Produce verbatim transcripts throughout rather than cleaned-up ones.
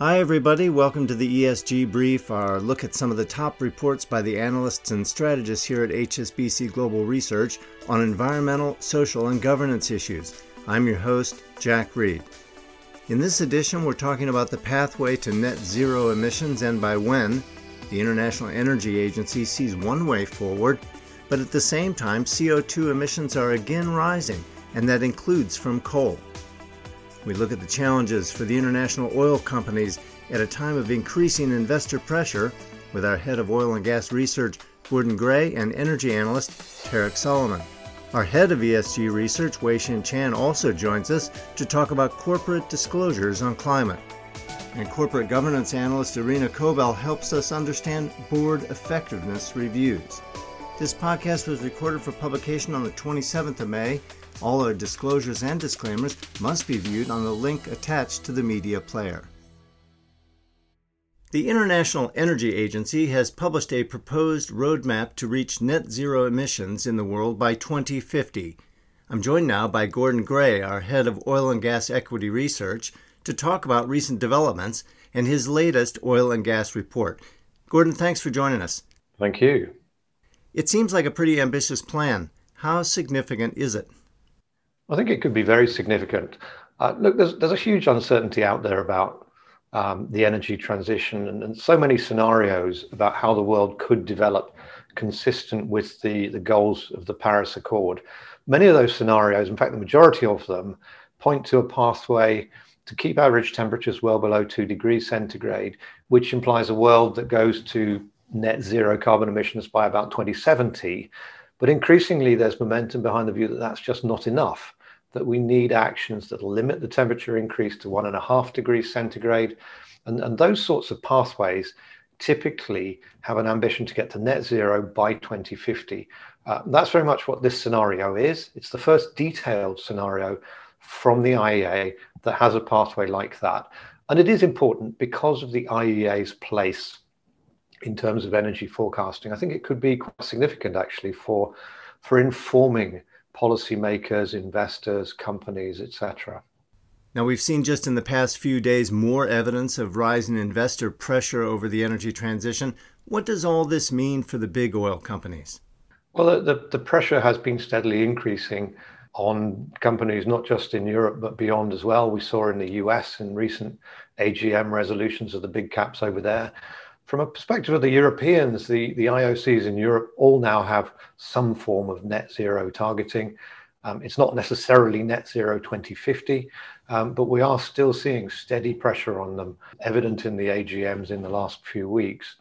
Hi everybody, welcome to the E S G Brief, our look at some of the top reports by the analysts and strategists here at H S B C Global Research on environmental, social, and governance issues. I'm your host, Jack Reed. In this edition, we're talking about the pathway to net zero emissions and by when. The International Energy Agency sees one way forward, but at the same time, C O two emissions are again rising, and that includes from coal. We look at the challenges for the international oil companies at a time of increasing investor pressure with our head of oil and gas research, Gordon Gray, and energy analyst, Tarek Solomon. Our head of E S G research, Wei Shen Chan, also joins us to talk about corporate disclosures on climate. And corporate governance analyst Irina Kobel helps us understand board effectiveness reviews. This podcast was recorded for publication on the twenty-seventh of May. All our disclosures and disclaimers must be viewed on the link attached to the media player. The International Energy Agency has published a proposed roadmap to reach net zero emissions in the world by twenty fifty. I'm joined now by Gordon Gray, our head of oil and gas equity research, to talk about recent developments and his latest oil and gas report. Gordon, thanks for joining us. Thank you. It seems like a pretty ambitious plan. How significant is it? I think it could be very significant. Uh, look, there's there's a huge uncertainty out there about um, the energy transition and, and so many scenarios about how the world could develop consistent with the, the goals of the Paris Accord. Many of those scenarios, in fact, the majority of them, point to a pathway to keep average temperatures well below two degrees centigrade, which implies a world that goes to net zero carbon emissions by about twenty seventy. But increasingly, there's momentum behind the view that that's just not enough, that we need actions that limit the temperature increase to one and a half degrees centigrade. And, and those sorts of pathways typically have an ambition to get to net zero by twenty fifty. Uh, that's very much what this scenario is. It's the first detailed scenario from the I E A that has a pathway like that. And it is important because of the I E A's place in terms of energy forecasting. I think it could be quite significant actually for, for informing policymakers, investors, companies, et cetera. Now, we've seen just in the past few days more evidence of rising investor pressure over the energy transition. What does all this mean for the big oil companies? Well, the, the pressure has been steadily increasing on companies, not just in Europe, but beyond as well. We saw in the U S in recent A G M resolutions of the big caps over there. From a perspective of the Europeans, the, the I O Cs in Europe all now have some form of net zero targeting. Um, it's not necessarily net zero twenty fifty, um, but we are still seeing steady pressure on them, evident in the A G Ms in the last few weeks.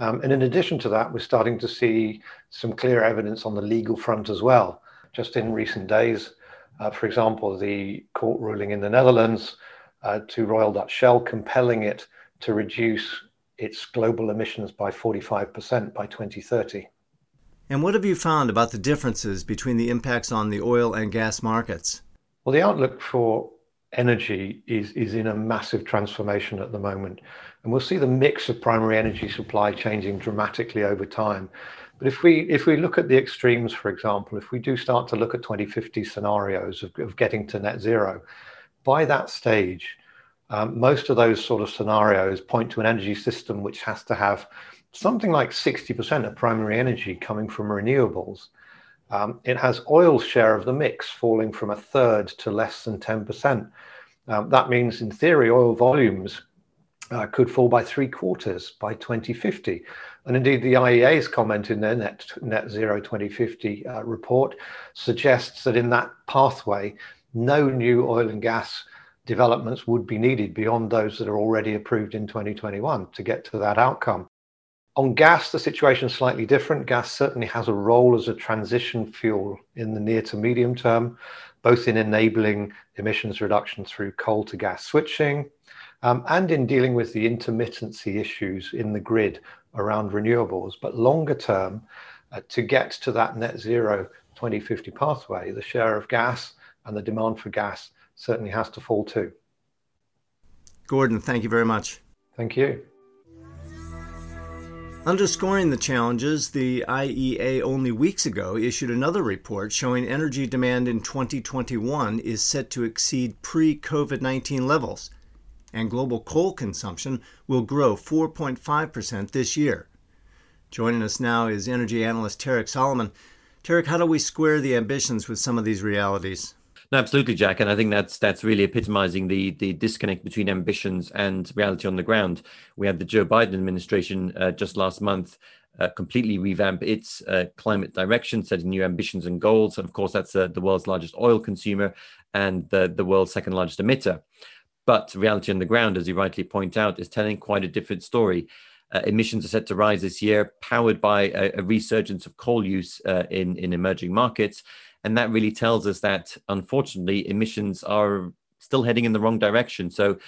Um, and in addition to that, we're starting to see some clear evidence on the legal front as well. Just in recent days, uh, for example, the court ruling in the Netherlands uh, to Royal Dutch Shell, compelling it to reduce its global emissions by forty-five percent by twenty thirty. And what have you found about the differences between the impacts on the oil and gas markets? Well, the outlook for energy is, is in a massive transformation at the moment. And we'll see the mix of primary energy supply changing dramatically over time. But if we if we look at the extremes, for example, if we do start to look at twenty fifty scenarios of, of getting to net zero, by that stage, Um, most of those sort of scenarios point to an energy system which has to have something like sixty percent of primary energy coming from renewables. Um, it has oil's share of the mix falling from a third to less than ten percent. Um, that means, in theory, oil volumes uh, could fall by three quarters by twenty fifty. And indeed, the I E A's comment in their Net, net Zero twenty fifty uh, report suggests that in that pathway, no new oil and gas developments would be needed beyond those that are already approved in twenty twenty-one to get to that outcome. On gas, the situation is slightly different. Gas certainly has a role as a transition fuel in the near to medium term, both in enabling emissions reduction through coal to gas switching, um, and in dealing with the intermittency issues in the grid around renewables. But longer term, uh, to get to that net zero twenty fifty pathway, the share of gas and the demand for gas certainly has to fall too. Gordon, thank you very much. Thank you. Underscoring the challenges, the I E A only weeks ago issued another report showing energy demand in twenty twenty-one is set to exceed pre-COVID nineteen levels. and global coal consumption will grow four point five percent this year. Joining us now is energy analyst Tarek Solomon. Tarek, how do we square the ambitions with some of these realities? No, absolutely, Jack. And I think that's that's really epitomizing the the disconnect between ambitions and reality on the ground. We had the Joe Biden administration uh, just last month uh, completely revamp its uh, climate direction, setting new ambitions and goals. And of course, that's uh, the world's largest oil consumer and the, the world's second largest emitter. But reality on the ground, as you rightly point out, is telling quite a different story. Uh, emissions are set to rise this year, powered by a, a resurgence of coal use uh, in, in emerging markets. And that really tells us that, unfortunately, emissions are still heading in the wrong direction. So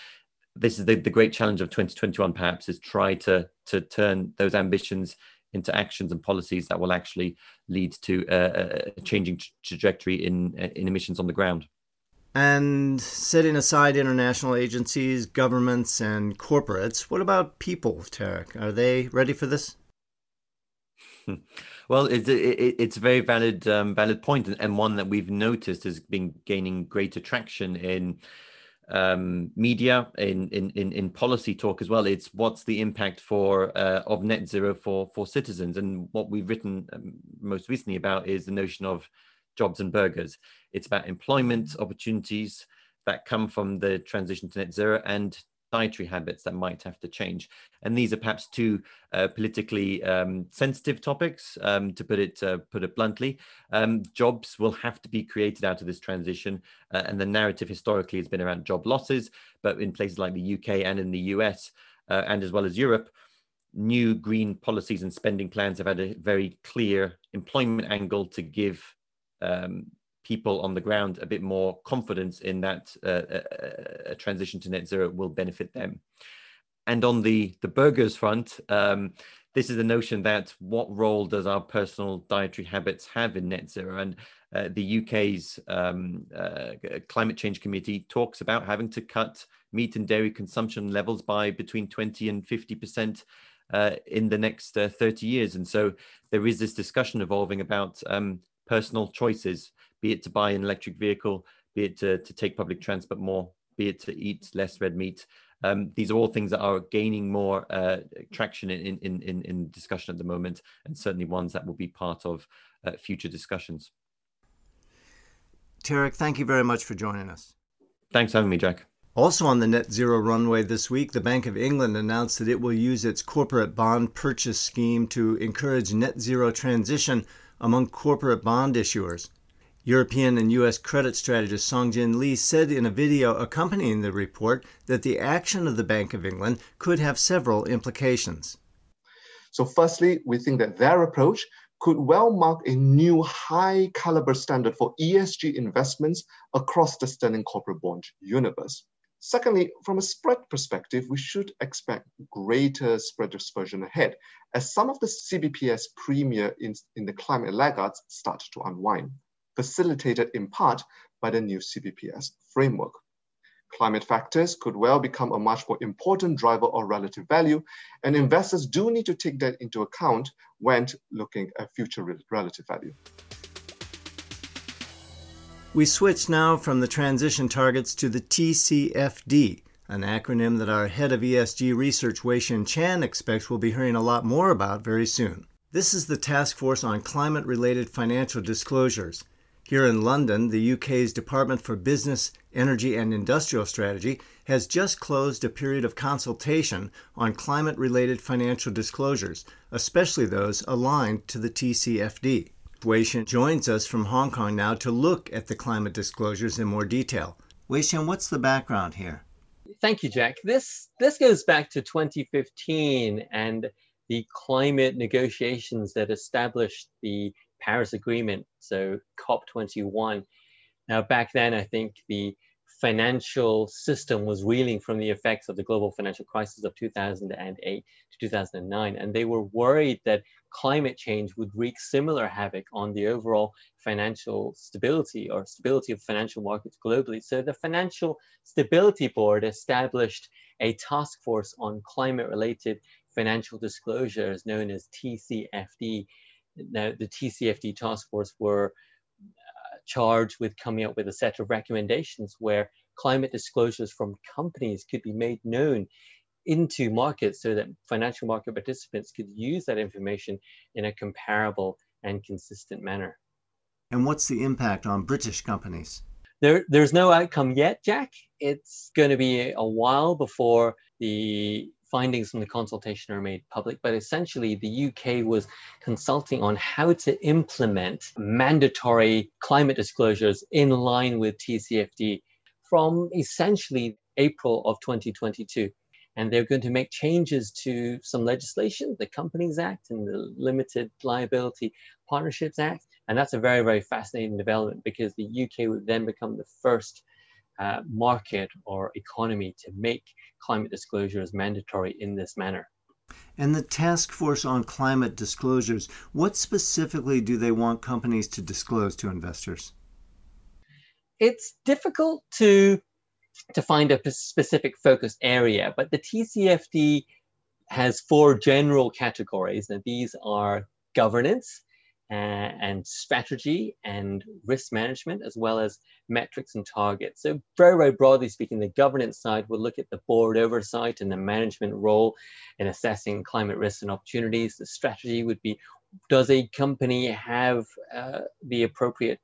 this is the, the great challenge of twenty twenty-one, perhaps, is try to, to turn those ambitions into actions and policies that will actually lead to uh, a changing tra- trajectory in, in emissions on the ground. And setting aside international agencies, governments, and corporates, what about people, Tarek? Are they ready for this? Well, it's, it's a very valid um, valid point, and one that we've noticed has been gaining greater traction in um, media, in, in in policy talk as well. It's what's the impact for uh, of net zero for, for citizens, and what we've written most recently about is the notion of jobs and burgers. It's about employment opportunities that come from the transition to net zero and dietary habits that might have to change. And these are perhaps two uh, politically um, sensitive topics, um, to put it uh, put it bluntly. Um, jobs will have to be created out of this transition. Uh, and the narrative historically has been around job losses, but in places like the U K and in the U S, uh, and as well as Europe, new green policies and spending plans have had a very clear employment angle to give um, people on the ground a bit more confidence in that uh, a, a transition to net zero will benefit them. And on the, the burgers front, um, this is the notion that what role does our personal dietary habits have in net zero? And uh, the U K's um, uh, Climate Change Committee talks about having to cut meat and dairy consumption levels by between twenty and fifty percent uh, in the next uh, thirty years. And so there is this discussion evolving about um, personal choices, be it to buy an electric vehicle, be it to, to take public transport more, be it to eat less red meat. Um, these are all things that are gaining more uh, traction in, in, in, in discussion at the moment, and certainly ones that will be part of uh, future discussions. Tarek, thank you very much for joining us. Thanks for having me, Jack. Also on the net zero runway this week, the Bank of England announced that it will use its corporate bond purchase scheme to encourage net zero transition among corporate bond issuers. European and U S credit strategist Song Jin Lee said in a video accompanying the report that the action of the Bank of England could have several implications. So firstly, we think that their approach could well mark a new high caliber standard for E S G investments across the sterling corporate bond universe. Secondly, from a spread perspective, we should expect greater spread dispersion ahead as some of the C B P S premia in, in the climate laggards start to unwind, facilitated in part by the new C B P S framework. Climate factors could well become a much more important driver of relative value, and investors do need to take that into account when looking at future relative value. We switch now from the transition targets to the T C F D, an acronym that our head of E S G research, Wei Shen Chan, expects we'll be hearing a lot more about very soon. This is the Task Force on Climate-Related Financial Disclosures. Here in London, the U K's Department for Business, Energy and Industrial Strategy has just closed a period of consultation on climate-related financial disclosures, especially those aligned to the T C F D. Wei Shen joins us from Hong Kong now to look at the climate disclosures in more detail. Wei Shen, what's the background here? Thank you, Jack. This this goes back to twenty fifteen and the climate negotiations that established the Paris Agreement, so C O P twenty-one. Now, back then, I think the financial system was reeling from the effects of the global financial crisis of two thousand eight to two thousand nine, and they were worried that climate change would wreak similar havoc on the overall financial stability or stability of financial markets globally. So the Financial Stability Board established a task force on climate-related financial disclosures known as T C F D. Now, the T C F D task force were uh, charged with coming up with a set of recommendations where climate disclosures from companies could be made known into markets so that financial market participants could use that information in a comparable and consistent manner. And what's the impact on British companies? There, there's no outcome yet, Jack. It's going to be a while before the findings from the consultation are made public, but essentially the U K was consulting on how to implement mandatory climate disclosures in line with T C F D from essentially April of twenty twenty-two. And they're going to make changes to some legislation, the Companies Act and the Limited Liability Partnerships Act. And that's a very, very fascinating development because the U K would then become the first uh, market or economy to make climate disclosures mandatory in this manner. And the Task Force on Climate Disclosures, what specifically do they want companies to disclose to investors? It's difficult to to find a specific focus area, but the T C F D has four general categories, and these are governance uh, and strategy and risk management, as well as metrics and targets. So very, very broadly speaking, the governance side will look at the board oversight and the management role in assessing climate risks and opportunities. The strategy would be, does a company have uh, the appropriate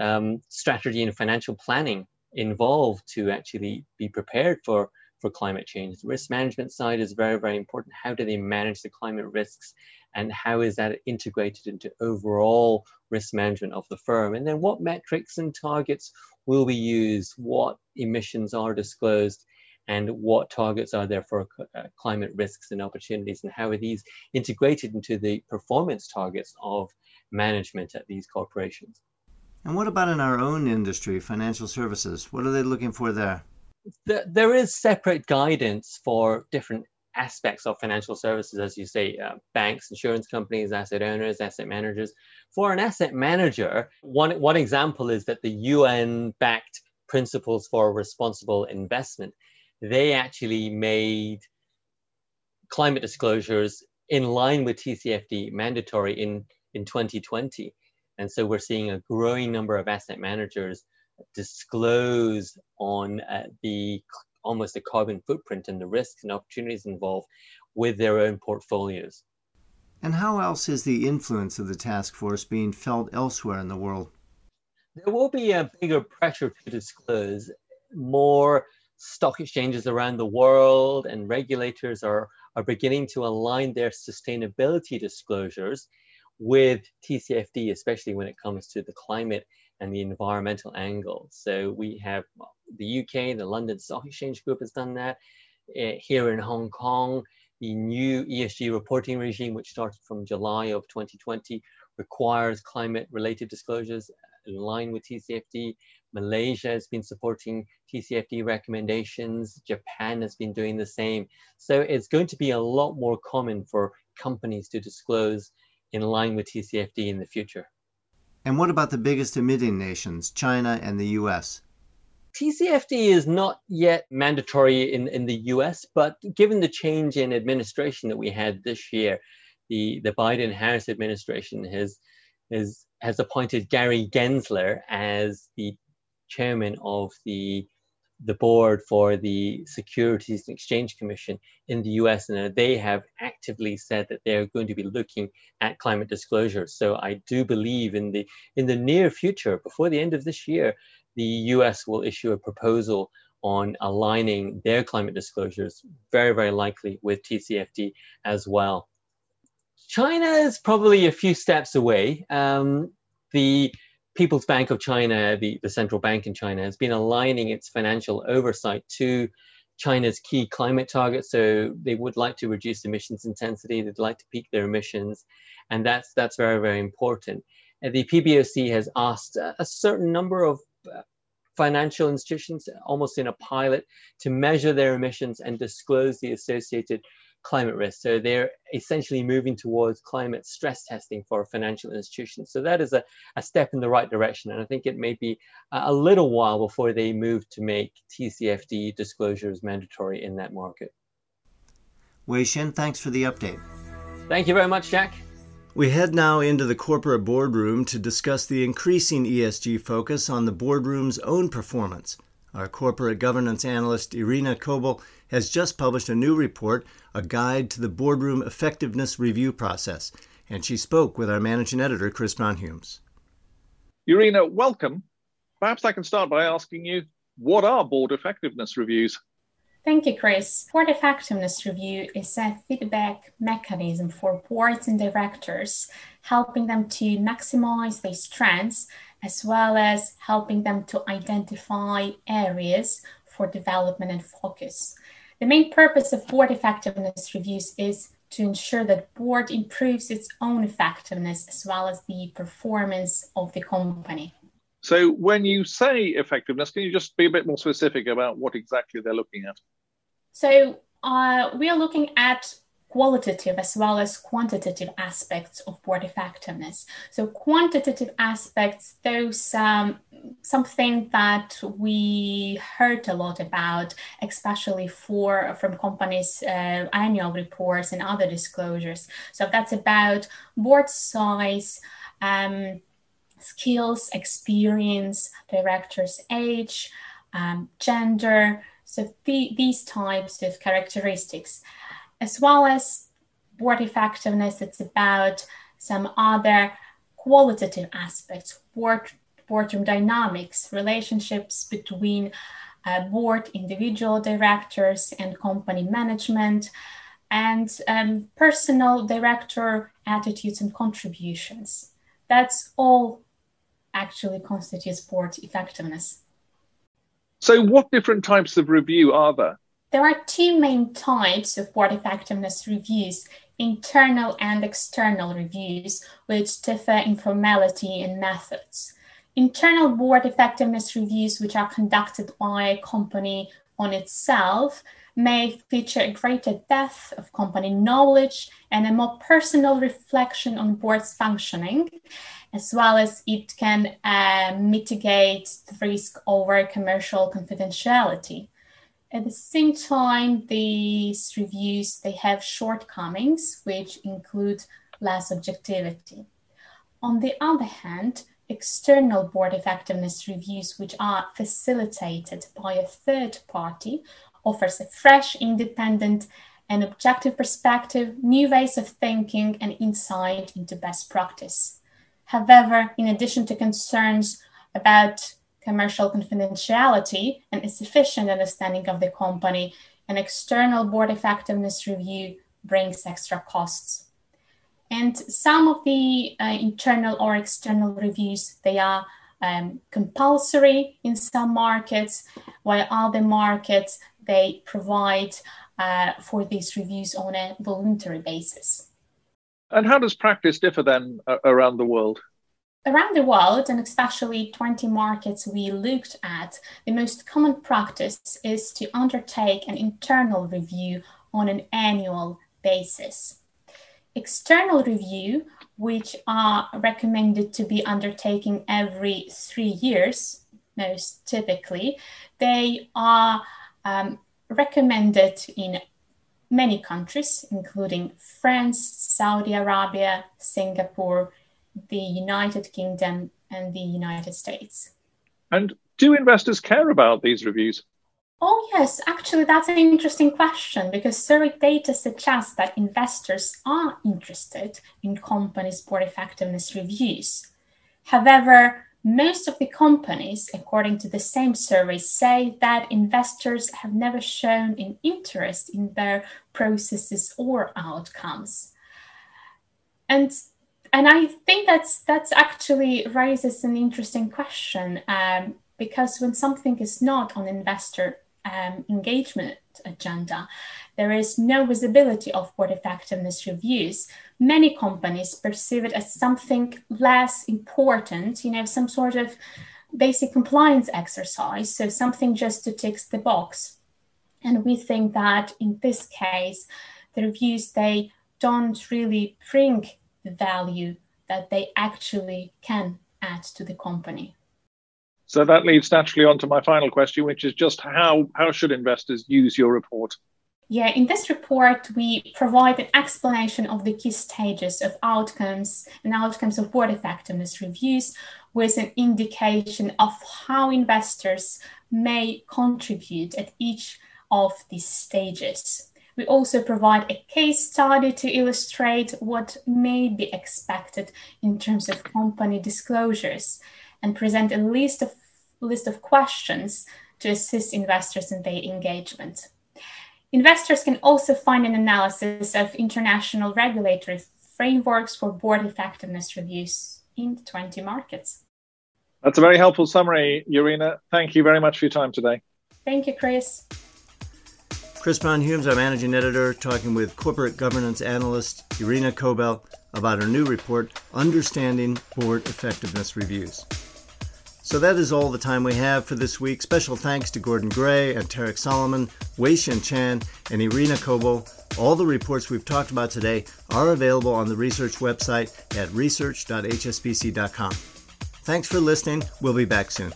um, strategy and financial planning involved to actually be prepared for, for climate change. The risk management side is very, very important. How do they manage the climate risks and how is that integrated into overall risk management of the firm? And then what metrics and targets will we use? What emissions are disclosed and what targets are there for uh, climate risks and opportunities? And how are these integrated into the performance targets of management at these corporations? And what about in our own industry, financial services? What are they looking for there? There is separate guidance for different aspects of financial services, as you say, uh, banks, insurance companies, asset owners, asset managers. For an asset manager, one, one example is that the U N-backed Principles for Responsible Investment, they actually made climate disclosures in line with T C F D mandatory in, in twenty twenty. And so we're seeing a growing number of asset managers disclose on uh, the almost the carbon footprint and the risks and opportunities involved with their own portfolios. And how else is the influence of the task force being felt elsewhere in the world? There will be a bigger pressure to disclose. More stock exchanges around the world and regulators are, are beginning to align their sustainability disclosures with T C F D, especially when it comes to the climate and the environmental angle. So we have the U K, the London Stock Exchange Group has done that. Uh, here in Hong Kong, the new E S G reporting regime, which started from July of twenty twenty, requires climate-related disclosures in line with T C F D. Malaysia has been supporting T C F D recommendations. Japan has been doing the same. So it's going to be a lot more common for companies to disclose in line with T C F D in the future. And what about the biggest emitting nations, China and the U S? T C F D is not yet mandatory in, in the U S, but given the change in administration that we had this year, the, the Biden-Harris administration has, has, has appointed Gary Gensler as the chairman of the, the board for the Securities and Exchange Commission in the U S, and they have actively said that they're going to be looking at climate disclosures. So I do believe in the in the near future, before the end of this year, the U S will issue a proposal on aligning their climate disclosures very, very likely with T C F D as well. China is probably a few steps away. Um, the People's Bank of China, the, the central bank in China, has been aligning its financial oversight to China's key climate targets. So they would like to reduce emissions intensity, they'd like to peak their emissions, and that's that's very, very important. And the P B O C has asked a, a certain number of uh, financial institutions, almost in a pilot, to measure their emissions and disclose the associated climate risk. So they're essentially moving towards climate stress testing for financial institutions. So that is a, a step in the right direction. And I think it may be a little while before they move to make T C F D disclosures mandatory in that market. Wei Shen, thanks for the update. Thank you very much, Jack. We head now into the corporate boardroom to discuss the increasing E S G focus on the boardroom's own performance. Our corporate governance analyst, Irina Kobel, has just published a new report, A Guide to the Boardroom Effectiveness Review Process, and she spoke with our managing editor, Chris Brown-Humes. Irina, welcome. Perhaps I can start by asking you, what are board effectiveness reviews? Thank you, Chris. Board effectiveness review is a feedback mechanism for boards and directors, helping them to maximize their strengths, as well as helping them to identify areas for development and focus. The main purpose of board effectiveness reviews is to ensure that board improves its own effectiveness as well as the performance of the company. So when you say effectiveness, can you just be a bit more specific about what exactly they're looking at? So uh, we are looking at qualitative as well as quantitative aspects of board effectiveness. So quantitative aspects, those um, something that we heard a lot about, especially for from companies' uh, annual reports and other disclosures. So that's about board size, um, skills, experience, director's age, um, gender. So th- these types of characteristics. As well as board effectiveness, it's about some other qualitative aspects, board, boardroom dynamics, relationships between uh, board, individual directors and company management, and um, personal director attitudes and contributions. That's all actually constitutes board effectiveness. So what different types of review are there? There are two main types of board effectiveness reviews, internal and external reviews, which differ in formality and methods. Internal board effectiveness reviews, which are conducted by a company on itself, may feature a greater depth of company knowledge and a more personal reflection on board's functioning, as well as it can uh, mitigate the risk over commercial confidentiality. At the same time, these reviews, they have shortcomings, which include less objectivity. On the other hand, external board effectiveness reviews, which are facilitated by a third party, offers a fresh, independent, and objective perspective, new ways of thinking, and insight into best practice. However, in addition to concerns about commercial confidentiality and a sufficient understanding of the company, an external board effectiveness review brings extra costs. And some of the uh, internal or external reviews, they are um, compulsory in some markets, while other markets, they provide uh, for these reviews on a voluntary basis. And how does practice differ then uh, around the world? Around the world, and especially twenty markets we looked at, the most common practice is to undertake an internal review on an annual basis. External review, which are recommended to be undertaken every three years, most typically, they are um, recommended in many countries, including France, Saudi Arabia, Singapore, the United Kingdom and the United States. And do investors care about these reviews? Oh, yes. Actually, that's an interesting question because survey data suggests that investors are interested in companies' board effectiveness reviews. However, most of the companies, according to the same survey, say that investors have never shown an interest in their processes or outcomes. And And I think that's that's actually raises an interesting question um, because when something is not on investor um, engagement agenda, there is no visibility of board effectiveness reviews. Many companies perceive it as something less important, you know, some sort of basic compliance exercise, so something just to tick the box. And we think that in this case, the reviews, they don't really bring value that they actually can add to the company. So that leads naturally on to my final question, which is just how, how should investors use your report? Yeah, in this report, we provide an explanation of the key stages of outcomes and outcomes of board effectiveness reviews with an indication of how investors may contribute at each of these stages. We also provide a case study to illustrate what may be expected in terms of company disclosures and present a list of, list of questions to assist investors in their engagement. Investors can also find an analysis of international regulatory frameworks for board effectiveness reviews in twenty markets. That's a very helpful summary, Irina. Thank you very much for your time today. Thank you, Chris. Chris Brown-Humes, our managing editor, talking with corporate governance analyst Irina Kobel about her new report, Understanding Board Effectiveness Reviews. So that is all the time we have for this week. Special thanks to Gordon Gray and Tarek Solomon, Wei Shen Chan, and Irina Kobel. All the reports we've talked about today are available on the research website at research dot h s b c dot com. Thanks for listening. We'll be back soon.